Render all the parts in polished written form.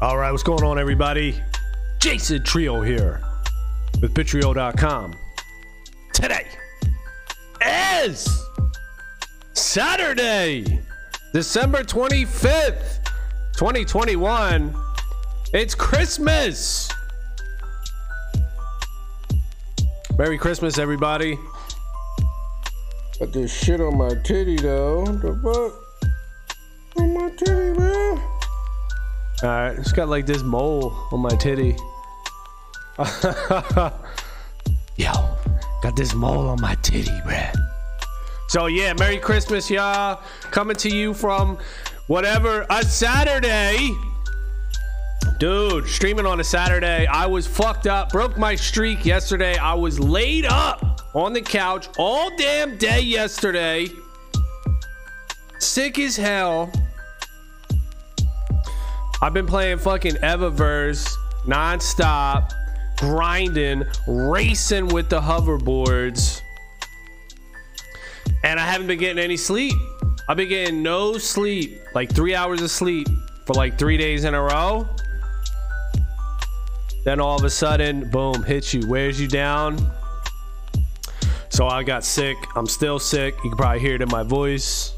All right, what's going on, everybody? Jason Trio here with pitrio.com. Today is Saturday, December 25th, 2021. It's Christmas. Merry Christmas, everybody. Got this shit on my titty, though. The fuck? On my titty, man. Alright, it's got like this mole on my titty. Yo, got this mole on my titty, bruh. So yeah, Merry Christmas, y'all. Coming to you from whatever, a Saturday. Dude, streaming on a Saturday. I was fucked up, broke my streak yesterday. I was laid up on the couch all damn day yesterday. Sick as hell. I've been playing fucking Eververse nonstop, grinding, racing with the hoverboards. And I haven't been getting any sleep. I've been getting no sleep, like 3 hours of sleep for like 3 days in a row. Then all of a sudden, boom, hits you, wears you down. So I got sick. I'm still sick. You can probably hear it in my voice.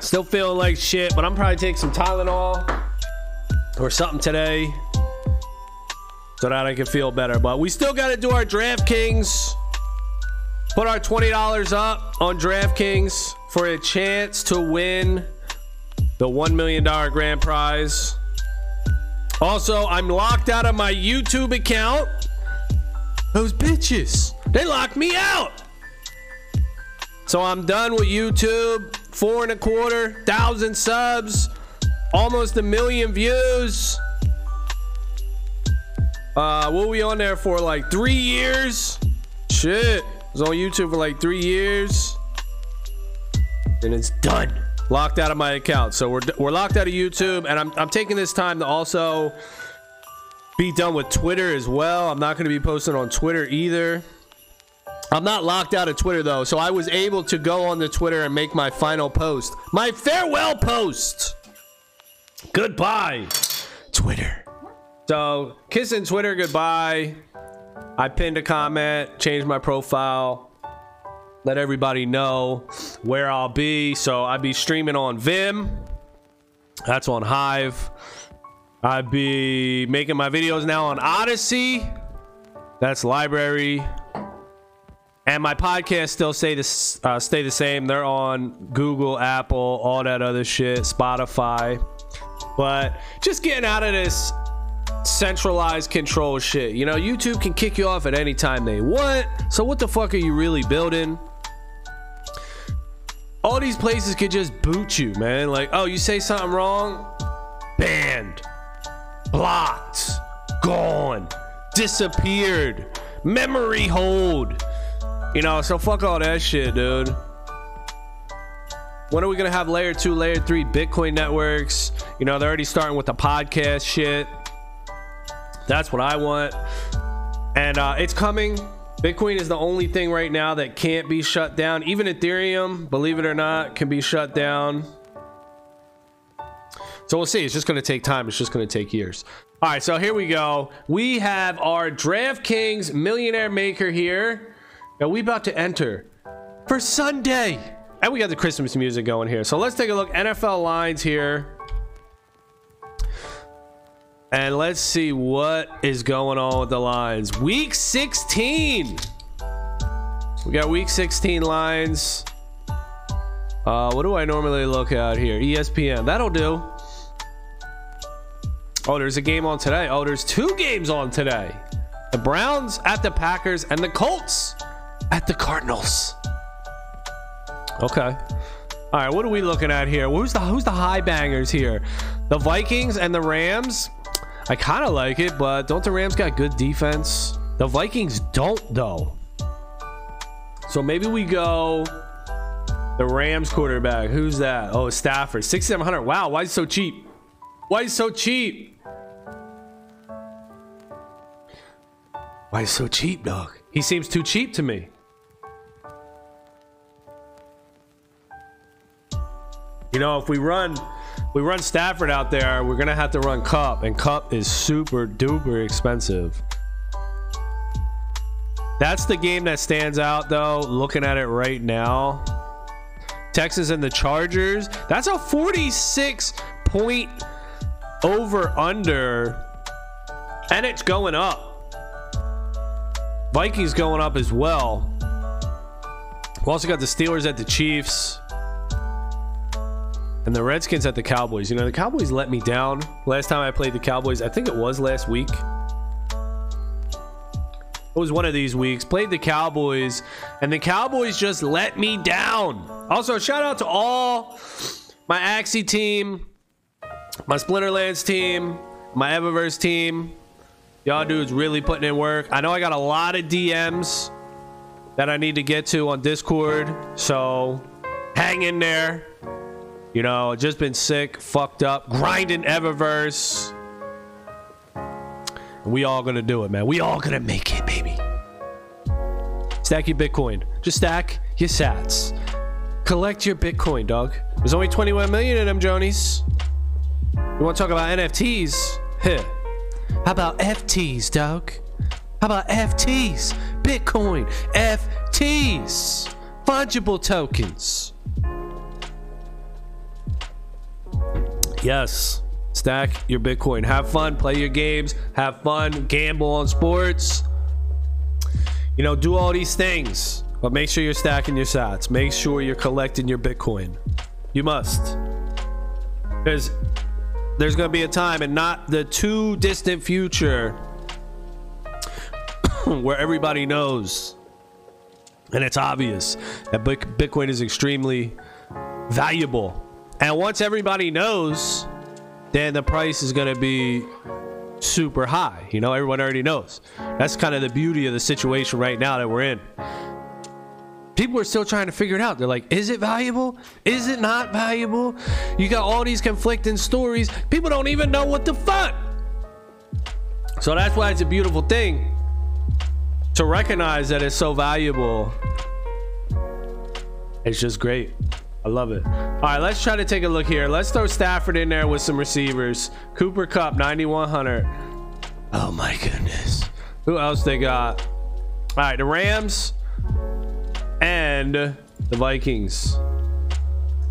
Still feeling like shit, but I'm probably taking some Tylenol or something today so that I can feel better. But we still got to do our DraftKings. Put our $20 up on DraftKings for a chance to win the $1 million grand prize. Also, I'm locked out of my YouTube account. Those bitches, they locked me out. So I'm done with YouTube. 4,250,000 subs, almost 1 million views. What were we on there for, like 3 years? Shit, I was on YouTube for like 3 years. And it's done. Locked out of my account. So we're locked out of YouTube, and I'm taking this time to also be done with Twitter as well. I'm not going to be posting on Twitter either. I'm not locked out of Twitter though, so I was able to go on the Twitter and make my final post. My farewell post. Goodbye, Twitter. So, kissing Twitter goodbye. I pinned a comment, changed my profile, let everybody know where I'll be. So, I'll be streaming on Vim. That's on Hive. I'll be making my videos now on Odyssey. That's library. And my podcasts still stay the same. They're on Google, Apple, all that other shit, Spotify. But just getting out of this centralized control shit. You know, YouTube can kick you off at any time they want. So what the fuck are you really building? All these places could just boot you, man. Like, oh, you say something wrong? Banned. Blocked. Gone. Disappeared. Memory hold. You know, so fuck all that shit, dude. When are we gonna have layer 2, layer 3 Bitcoin networks? You know, they're already starting with the podcast shit. That's what I want. And it's coming. Bitcoin is the only thing right now that can't be shut down. Even Ethereum, believe it or not, can be shut down. So we'll see. It's just gonna take time. It's just gonna take years. All right, so here we go. We have our DraftKings Millionaire Maker here. Now we about to enter for Sunday, and we got the Christmas music going here. So let's take a look. NFL lines here, and let's see what is going on with the lines. Week 16. We got week 16 lines. What do I normally look at here? ESPN. That'll do. Oh, there's a game on today. Oh, there's two games on today. The Browns at the Packers and the Colts at the Cardinals. Okay. All right, what are we looking at here? Who's the high bangers here? The Vikings and the Rams. I kind of like it, but don't the Rams got good defense? The Vikings don't, though. So maybe we go the Rams quarterback. Who's that? Oh, Stafford. 6,700. Wow, why is it so cheap? Why is it so cheap? Why is it so cheap, dog? He seems too cheap to me. You know, if we run Stafford out there, we're gonna have to run Kupp, and Kupp is super duper expensive. That's the game that stands out though, looking at it right now. Texas and the Chargers. That's a 46 point over under, and it's going up. Vikings going up as well. We also got the Steelers at the Chiefs and the Redskins at the Cowboys. You know, the Cowboys let me down last time I played the Cowboys. I think it was last week. It was one of these weeks. Played the Cowboys, and the Cowboys just let me down. Also, shout out to all my Axie team, my Splinterlands team, my Eververse team. Y'all dudes really putting in work. I know I got a lot of DMs that I need to get to on Discord, so hang in there. You know, just been sick, fucked up, grinding Eververse. We all gonna do it, man. We all gonna make it, baby. Stack your Bitcoin. Just stack your sats. Collect your Bitcoin, dog. There's only 21 million in them Jonies. You wanna talk about NFTs? Here. How about FTs, dog? How about FTs? Bitcoin, FTs, fungible tokens. Yes. Stack your Bitcoin. Have fun. Play your games. Have fun. Gamble on sports. You know, do all these things. But make sure you're stacking your sats. Make sure you're collecting your Bitcoin. You must. Because there's going to be a time in not the too distant future where everybody knows and it's obvious that Bitcoin is extremely valuable. And once everybody knows, then the price is going to be super high. You know, everyone already knows. That's kind of the beauty of the situation right now that we're in. People are still trying to figure it out. They're like, is it valuable? Is it not valuable? You got all these conflicting stories. People don't even know what the fuck. So that's why it's a beautiful thing to recognize that it's so valuable. It's just great. I love it. All right, let's try to take a look here. Let's throw Stafford in there with some receivers. Cooper Kupp, 9,100. Oh my goodness. Who else they got? All right, the Rams and the Vikings.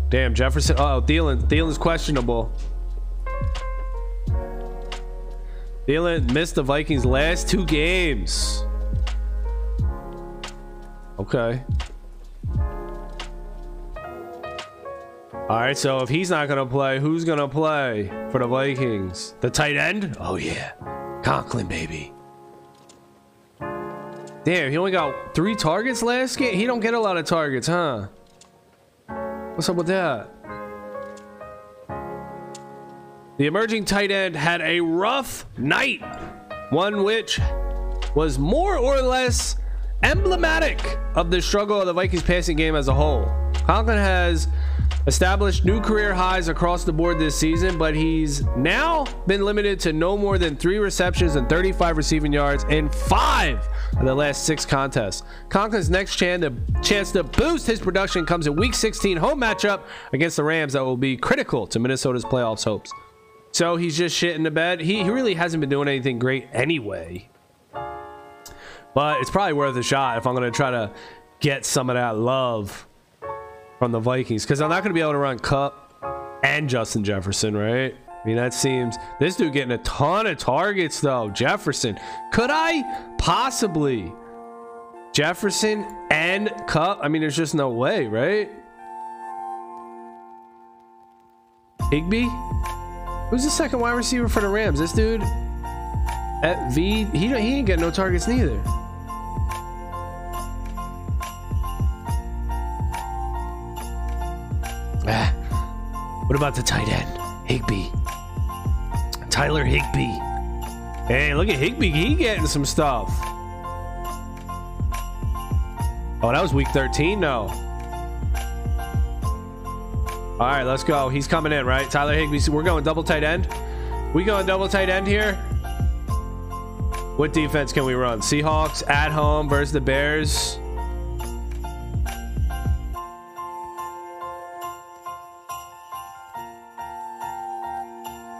Damn, Jefferson. Uh oh, Thielen. Thielen's questionable. Thielen missed the Vikings' last two games. Okay. All right, so if he's not going to play, who's going to play for the Vikings? The tight end? Oh, yeah. Conklin, baby. Damn, he only got 3 targets last game? He don't get a lot of targets, huh? What's up with that? The emerging tight end had a rough night, one which was more or less emblematic of the struggle of the Vikings passing game as a whole. Conklin has established new career highs across the board this season, but he's now been limited to no more than 3 receptions and 35 receiving yards in 5 of the last 6 contests. Conklin's next chance to boost his production comes in Week 16 home matchup against the Rams that will be critical to Minnesota's playoffs hopes. So he's just shit in the bed. He really hasn't been doing anything great anyway, but it's probably worth a shot if I'm going to try to get some of that love from the Vikings, because I'm not going to be able to run Kupp and Justin Jefferson, right? I mean, that seems... This dude getting a ton of targets, though. Jefferson. Could I possibly Jefferson and Kupp? I mean, there's just no way, right? Higbee? Who's the second wide receiver for the Rams? This dude? At V? He ain't getting no targets neither. What about the tight end? Higbee. Tyler Higbee. Hey, look at Higbee. He getting some stuff. Oh, that was week 13 though. All right, let's go. He's coming in, right? Tyler Higbee. So we're going double tight end. We going double tight end here. What defense can we run? Seahawks at home versus the Bears.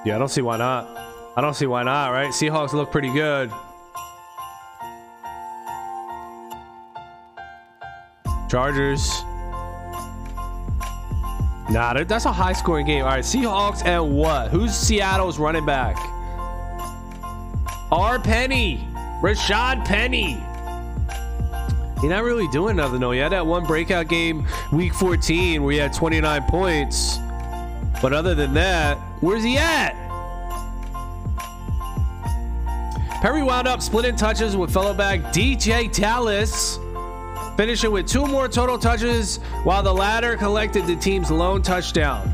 Yeah, I don't see why not. I don't see why not, right? Seahawks look pretty good. Chargers. Nah, that's a high-scoring game. All right, Seahawks and what? Who's Seattle's running back? R. Penny. Rashad Penny. You're not really doing nothing, though. You had that one breakout game week 14 where you had 29 points. But other than that, where's he at? Perry wound up splitting touches with fellow back DJ Dallas, finishing with 2 more total touches while the latter collected the team's lone touchdown.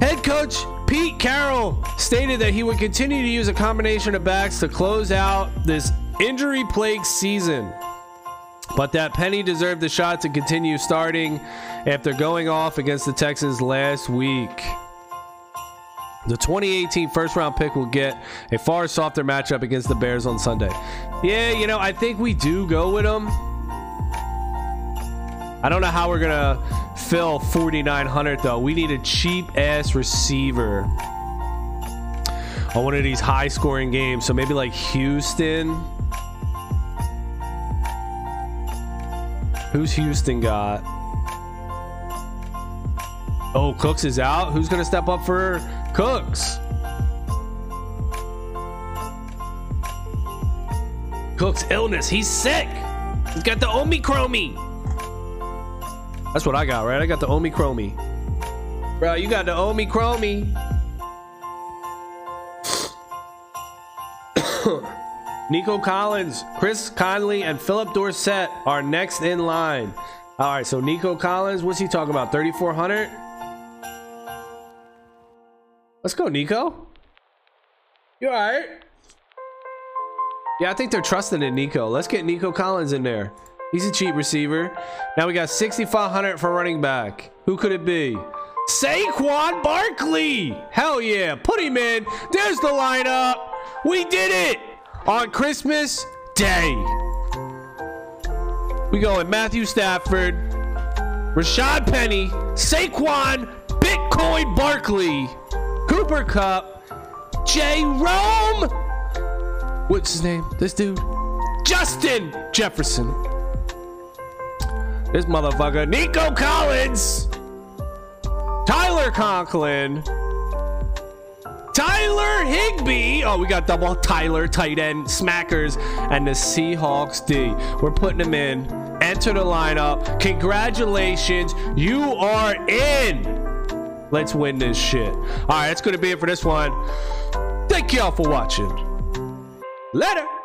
Head coach Pete Carroll stated that he would continue to use a combination of backs to close out this injury-plagued season, but that Penny deserved the shot to continue starting after going off against the Texans last week. The 2018 first-round pick will get a far softer matchup against the Bears on Sunday. Yeah, you know, I think we do go with them. I don't know how we're going to fill 4,900, though. We need a cheap-ass receiver on one of these high-scoring games, so maybe like Houston. Who's Houston got? Oh, Cooks is out. Who's going to step up for Cooks? Cooks' illness. He's sick. He's got the Omicromie. That's what I got, right? I got the Omicromie. Bro, you got the Omicromie. Nico Collins, Chris Conley, and Philip Dorsett are next in line. All right, so Nico Collins, what's he talking about? 3,400? Let's go, Nico. You all right? Yeah, I think they're trusting in Nico. Let's get Nico Collins in there. He's a cheap receiver. Now we got 6,500 for running back. Who could it be? Saquon Barkley. Hell yeah, put him in. There's the lineup. We did it. On Christmas Day, we go with Matthew Stafford, Rashad Penny, Saquon, Bitcoin Barkley, Cooper Kupp, Jerome, what's his name? This dude, Justin Jefferson. This motherfucker, Nico Collins, Tyler Conklin. Tyler Higbee. Oh, we got double Tyler, tight end, smackers, and the Seahawks D. We're putting them in. Enter the lineup. Congratulations. You are in. Let's win this shit. All right, that's going to be it for this one. Thank y'all for watching. Later.